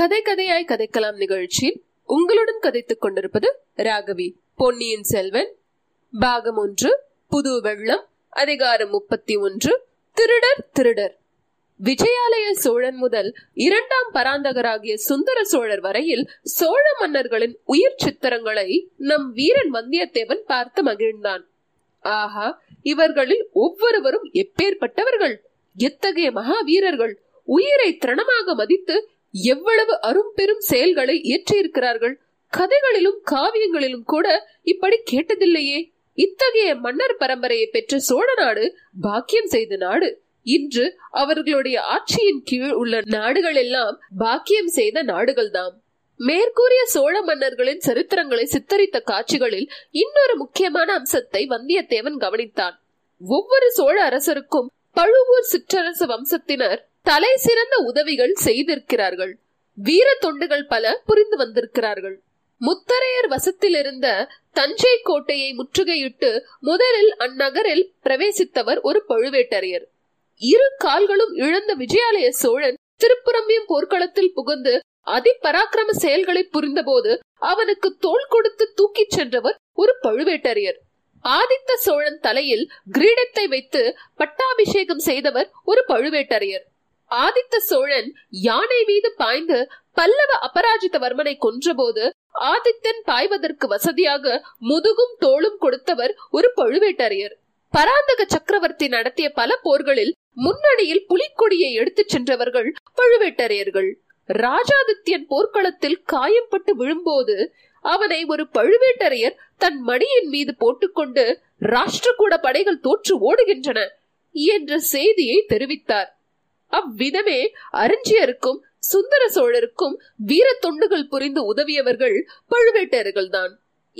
கதை கதையாய் கதைக்கலாம் நிகழ்ச்சியில் உங்களுடன் கதைத்துக் கொண்டிருப்பது ராகவி. பொன்னியின் செல்வன் பாகம் 1, புது வெள்ளம், அதிகாரம் 31, திருடர் திருடர். விஜயாலய சோழன் முதல் 2ஆம் பராந்தகராகிய சுந்தர சோழர் வரையில் சோழ மன்னர்களின் உயிர் சித்திரங்களை நம் வீரன் வந்தியத்தேவன் பார்த்து மகிழ்ந்தான். ஆஹா, இவர்களில் ஒவ்வொருவரும் எப்பேற்பட்டவர்கள், எத்தகைய மகாவீரர்கள், உயிரை திரணமாக மதித்து எவ்வளவு அரும்பெரும் செயல்களை ஏற்றியிருக்கிறார்கள். கதைகளிலும் காவியங்களிலும் கூட இப்படி கேட்டதில்லையே. இத்தகைய மன்னர் பரம்பரையை பெற்ற சோழ நாடு பாக்கியம் செய்த நாடு. இன்று அவர்களுடைய ஆட்சியின் கீழ் உள்ள நாடுகள் எல்லாம் பாக்கியம் செய்த நாடுகள்தாம். மேற்கூறிய சோழ மன்னர்களின் சரித்திரங்களை சித்தரித்த காட்சிகளில் இன்னொரு முக்கியமான அம்சத்தை வந்தியத்தேவன் கவனித்தான். ஒவ்வொரு சோழ அரசருக்கும் பழுவூர் சிற்றரசு வம்சத்தினர் தலை சிறந்த உதவிகள் செய்திருக்கிறார்கள். வீர தொண்டுகள் பல புரிந்து வந்திருக்கிறார்கள். முத்தரையர் வசத்திலிருந்த தஞ்சை கோட்டையை முற்றுகையிட்டு முதலில் அந்நகரில் பிரவேசித்தவர் ஒரு பழுவேட்டரையர். இரு கால்களும் இழந்த விஜயாலய சோழன் திருப்புரம்பியம் போர்க்களத்தில் புகுந்து அதிபராக்கிரம செயல்களை புரிந்த போது அவனுக்கு தோள் கொடுத்து தூக்கிச் சென்றவர் ஒரு பழுவேட்டரையர். ஆதித்த சோழன் தலையில் கிரீடத்தை வைத்து பட்டாபிஷேகம் செய்தவர் ஒரு பழுவேட்டரையர். ஆதித்த சோழன் யானை மீது பாய்ந்து பல்லவ அபராஜித வர்மனை கொன்றபோது ஆதித்தன் பாய்வதற்கு வசதியாக முதுகும் தோளும் கொடுத்தவர் ஒரு பழுவேட்டரையர். பராந்தக சக்கரவர்த்தி நடத்திய பல போர்களில் முன்னணியில் புலிக்கொடியை எடுத்துச் சென்றவர்கள் பழுவேட்டரையர்கள். ராஜாதித்யன் போர்க்களத்தில் காயம்பட்டு விழும்போது அவனை ஒரு பழுவேட்டரையர் தன் மணியின் மீது போட்டுக்கொண்டு ராஷ்டிரகூட படைகள் தோற்று ஓடுகின்றன என்ற செய்தியை தெரிவித்தார். அவ்விதமே அறிஞ்சியருக்கும் சுந்தர சோழருக்கும் வீர தொண்டுகள் புரிந்து உதவியவர்கள் பழுவேட்டரையர்கள் தான்.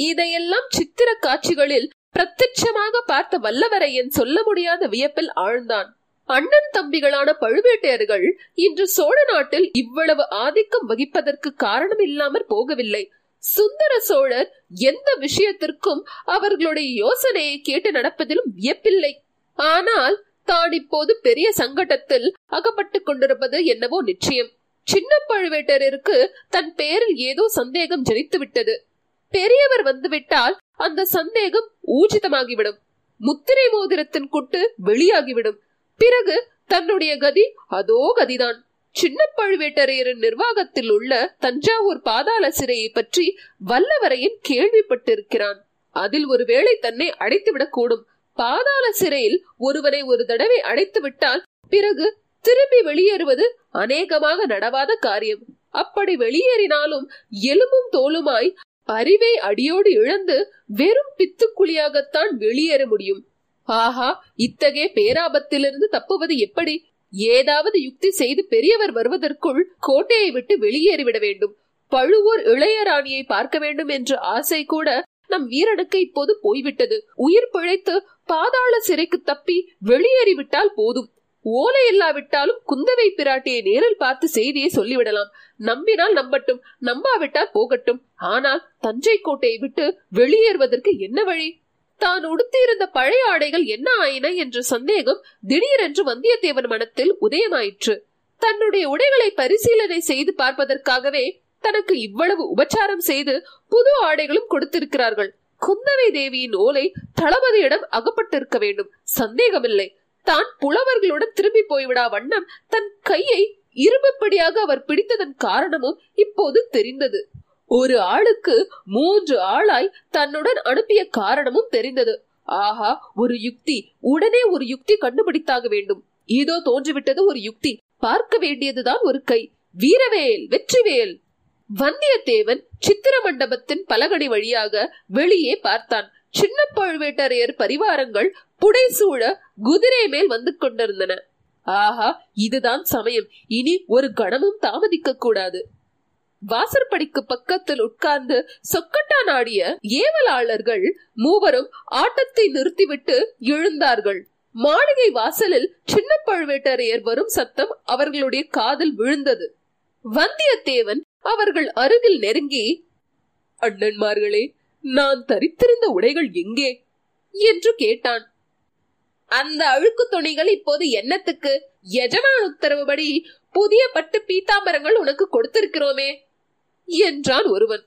இதையெல்லாம் சித்திர காட்சிகளில் பிரத்யட்சமாக பார்த்த வல்லவரையன் சொல்ல முடியாத வியப்பில் ஆழ்ந்தான். அண்ணன் தம்பிகளான பழுவேட்டையர்கள் இன்று சோழ நாட்டில் இவ்வளவு ஆதிக்கம் வகிப்பதற்கு காரணம் இல்லாமற் போகவில்லை. சுந்தர சோழர் எந்த விஷயத்திற்கும் அவர்களுடைய யோசனையை கேட்டு நடப்பதிலும் வியப்பில்லை. ஆனால் தான் இப்போது பெரிய சங்கடத்தில் அகப்பட்டு கொண்டிருப்பது என்னவோ நிச்சயம். சின்ன பழுவேட்டரருக்கு தன் பேரில் ஏதோ சந்தேகம் ஜனித்து விட்டது. பெரியவர் வந்துவிட்டால் அந்த சந்தேகம் ஊர்ஜிதமாகிவிடும். முத்திரை மோதிரத்தின் குட்டு வெளியாகிவிடும். பிறகு தன்னுடைய கதி அதோ கதிதான். சின்ன பழுவேட்டரையரின் நிர்வாகத்தில் உள்ள தஞ்சாவூர் பாதாள சிறையை பற்றி வல்லவரையன் கேள்விப்பட்டிருக்கிறான். அதில் ஒருவேளை தன்னை அடைத்துவிடக் கூடும். பாதாள சிறையில் ஒருவரை ஒரு தடவை அடைத்து விட்டால் பிறகு திரும்பி வெளியேறுவது அநேகமாக நடவாத காரியம். அப்படி வெளியேறினாலும் எலும்பும் தோலுமாய் அறிவை அடியோடு இழந்து வெறும் பித்துக்குழியாகத்தான் வெளியேற முடியும். ஆஹா, இத்தகைய பேராபத்திலிருந்து தப்புவது எப்படி? ஏதாவது யுக்தி செய்து பெரியவர் வருவதற்குள் கோட்டையை விட்டு வெளியேறிவிட வேண்டும். பழுவூர் இளையராணியை பார்க்க வேண்டும் என்ற ஆசை கூட நம் வீரனுக்கு இப்போது போய்விட்டது. உயிர் பிழைத்து பாதாள சிறைக்கு தப்பி வெளியேறிவிட்டால் போதும். ஓலை இல்லாவிட்டாலும் குந்தவை பிராட்டியை நேரில் பார்த்து செய்தியை சொல்லிவிடலாம். நம்பினால் நம்பட்டும், நம்பாவிட்டால் போகட்டும். ஆனால் தஞ்சை கோட்டையை விட்டு வெளியேறுவதற்கு என்ன வழி? தான் உடுத்தியிருந்த பழைய ஆடைகள் என்ன ஆயின என்ற சந்தேகம் திடீரென்று வந்தியத்தேவன் மனத்தில் உதயமாயிற்று. தன்னுடைய உடைகளை பரிசீலனை செய்து பார்ப்பதற்காகவே தனக்கு இவ்வளவு உபச்சாரம் செய்து புது ஆடைகளும் கொடுத்திருக்கிறார்கள். குந்தவை தேவியின் ஓலை தளபதியிடம் அகப்பட்டிருக்க வேண்டும், சந்தேகமில்லை. தான் புலவர்களுடன் திரும்பி போய்விடா வண்ணம் தன் கையை இரும்புப்படியாக அவர் பிடித்ததன் காரணமும் இப்போது தெரிந்தது. ஒரு ஆளுக்கு 3 ஆளாய் தன்னுடன் அனுப்பிய காரணமும் தெரிந்தது. ஆஹா, ஒரு யுக்தி, உடனே ஒரு யுக்தி கண்டுபிடித்தாக வேண்டும். இதோ தோன்றிவிட்டது ஒரு யுக்தி. பார்க்க வேண்டியதுதான் ஒரு கை. வீரவேல், வெற்றிவேல்! வந்தியத்தேவன் சித்திர மண்டபத்தின் பலகணி வழியாக வெளியே பார்த்தான். சின்ன பழுவேட்டரையர் பரிவாரங்கள் புடைசூழ குதிரை மேல் வந்து கொண்டிருந்தன. ஆஹா, இதுதான் சமயம். இனி ஒரு கணமும் தாமதிக்க கூடாது. வாசற்படிக்கு பக்கத்தில் உட்கார்ந்து சொக்கட்டான் ஆடிய ஏவலாளர்கள் மூவரும் ஆட்டத்தை நிறுத்திவிட்டு எழுந்தார்கள். மாளிகை வாசலில் சின்ன பழுவேட்டரையர் வரும் சத்தம் அவர்களுடைய காதில் விழுந்தது. வந்தியத்தேவன் அவர்கள் அருகில் நெருங்கி, அண்ணன்மார்களே, நான் தரித்திருந்த உடைகள் எங்கே என்று கேட்டான். அந்த அழுக்கு துணிகள் இப்போது என்னத்துக்கு? எஜமான் உத்தரவுபடி புதிய பட்டு பீத்தாம்பரங்கள் உனக்கு கொடுத்திருக்கிறோமே என்றான் ஒருவன்.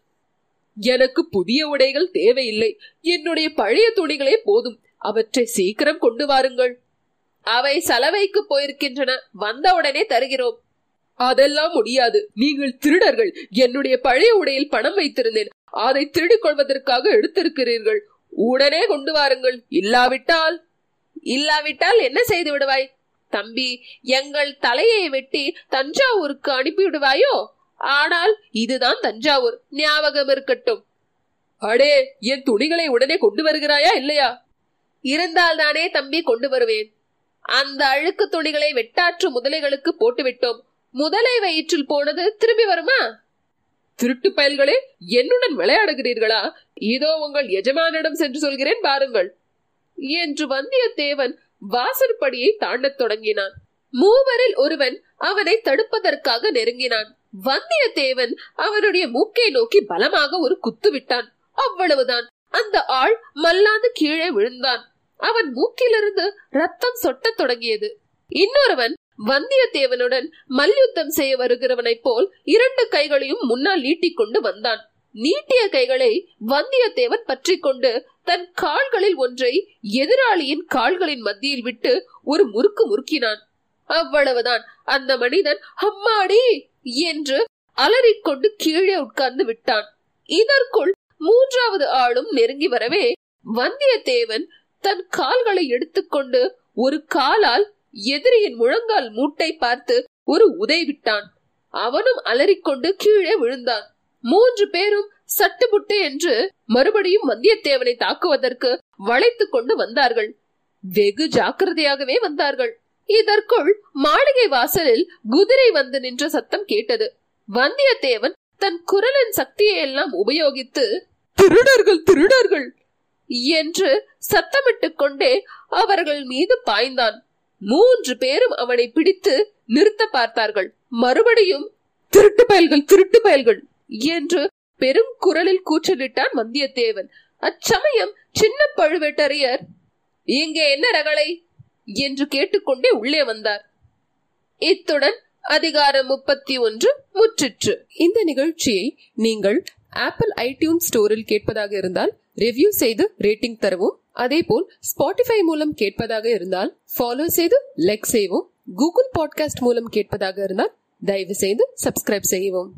எனக்கு புதிய உடைகள் தேவையில்லை, என்னுடைய பழைய துணிகளே போதும், அவற்றை சீக்கிரம் கொண்டு வாருங்கள். அவை சலவைக்கு போயிருக்கின்றன, வந்தவுடனே தருகிறோம். அதெல்லாம் முடியாது, நீங்கள் திருடர்கள். என்னுடைய பழைய உடையில் பணம் வைத்திருந்தேன், அதை திருடிக் கொள்வதற்காக எடுத்திருக்கிறீர்கள். உடனே கொண்டு வாருங்கள். இல்லாவிட்டால் என்ன செய்து விடுவாய் தம்பி? எங்கள் தலையை வெட்டி தஞ்சாவூருக்கு அனுப்பிவிடுவாயோ? ஆனால் இதுதான் தஞ்சாவூர், ஞாபகம் இருக்கட்டும். அடே, என் துணிகளை உடனே கொண்டு வருகிறாயா இல்லையா? இருந்தால்தானே தம்பி கொண்டு வருவேன். அந்த அழுக்கு துணிகளை வெட்டாற்று முதலைகளுக்கு போட்டுவிட்டோம். முதலை வயிற்றில் போனது திரும்பி வருமா? திருட்டு பயல்களே, என்னுடன் விளையாடுகிறீர்களா? இதோ உங்கள் எஜமானிடம் சென்று சொல்கிறேன், பாருங்கள் என்று வந்தியத்தேவன் வாசற்படியை தாண்டத் தொடங்கினான். மூவரில் ஒருவன் அவனை தடுப்பதற்காக நெருங்கினான். வந்தியத்தேவன் அவனுடைய மூக்கை நோக்கி பலமாக ஒரு குத்து விட்டான். அவ்வளவுதான், அந்த ஆள் மல்லாந்து கீழே விழுந்தான். அவன் மூக்கிலிருந்து ரத்தம் சொட்டத் தொடங்கியது. இன்னொருவன் வந்தியத்தேவனுடன் மல்யுத்தம் செய்ய வருகிறவனை போல் இரண்டு கைகளையும் முன்னால் நீட்டிக்கொண்டு வந்தான். நீட்டிய கைகளை வந்தியத்தேவன் பற்றி கொண்டு தன் கால்களில் ஒன்றை எதிராளியின் கால்களின் மத்தியில் விட்டு ஒரு முறுக்கு முறுக்கினான். அவ்வளவுதான், அந்த மனிதன் அம்மாடி என்று அலறிக்கொண்டு கீழே உட்கார்ந்து விட்டான். இதற்குள் மூன்றாவது ஆளும் நெருங்கி வரவே வந்தியத்தேவன் தன் கால்களை எடுத்துக்கொண்டு ஒரு காலால் எதிரியின் முழங்கால் மூட்டை பார்த்து ஒரு உதை விட்டான். அவனும் அலறிக்கொண்டு கீழே விழுந்தான். மூன்று பேரும் சட்டுபுட்டு என்று மறுபடியும் வந்தியத்தேவனை தாக்குவதற்கு வளைத்து கொண்டு வந்தார்கள். வெகு ஜாக்கிரதையாகவே வந்தார்கள். இதற்குள் மாளிகை வாசலில் குதிரை வந்து நின்ற சத்தம் கேட்டது. வந்தியத்தேவன் தன் குரலின் சக்தியை எல்லாம் உபயோகித்து திருடர்கள் திருடர்கள் என்று சத்தமிட்டுக் கொண்டே அவர்கள் மீது பாய்ந்தான். மூன்று பேரும் அவனை பிடித்து நிறுத்த பார்த்தார்கள். மறுபடியும் திருட்டு பயல்கள் திருட்டு பயல்கள் என்று பெரும் குரலில் கூச்சலிட்டான் வந்தியத்தேவன். அச்சமயம் சின்ன பழுவேட்டரையர் இங்கே என்ன ரகளை என்று கேட்டுக்கொண்டே உள்ளே வந்தார். இத்துடன் அதிகாரம் 31 முற்றிற்று. இந்த நிகழ்ச்சியை நீங்கள் ஆப்பிள் ஐடியூன் ஸ்டோரில் கேட்பதாக இருந்தால் ரிவ்யூ செய்து ரேட்டிங் தரவும், அதேபோல் ஸ்பாட்டிஃபை மூலம் கேட்பதாக இருந்தால் ஃபாலோ செய்து லைக் செய்யவும், கூகுள் பாட்காஸ்ட் மூலம் கேட்பதாக இருந்தால் தயவு செய்து சப்ஸ்கிரைப் செய்யவும்.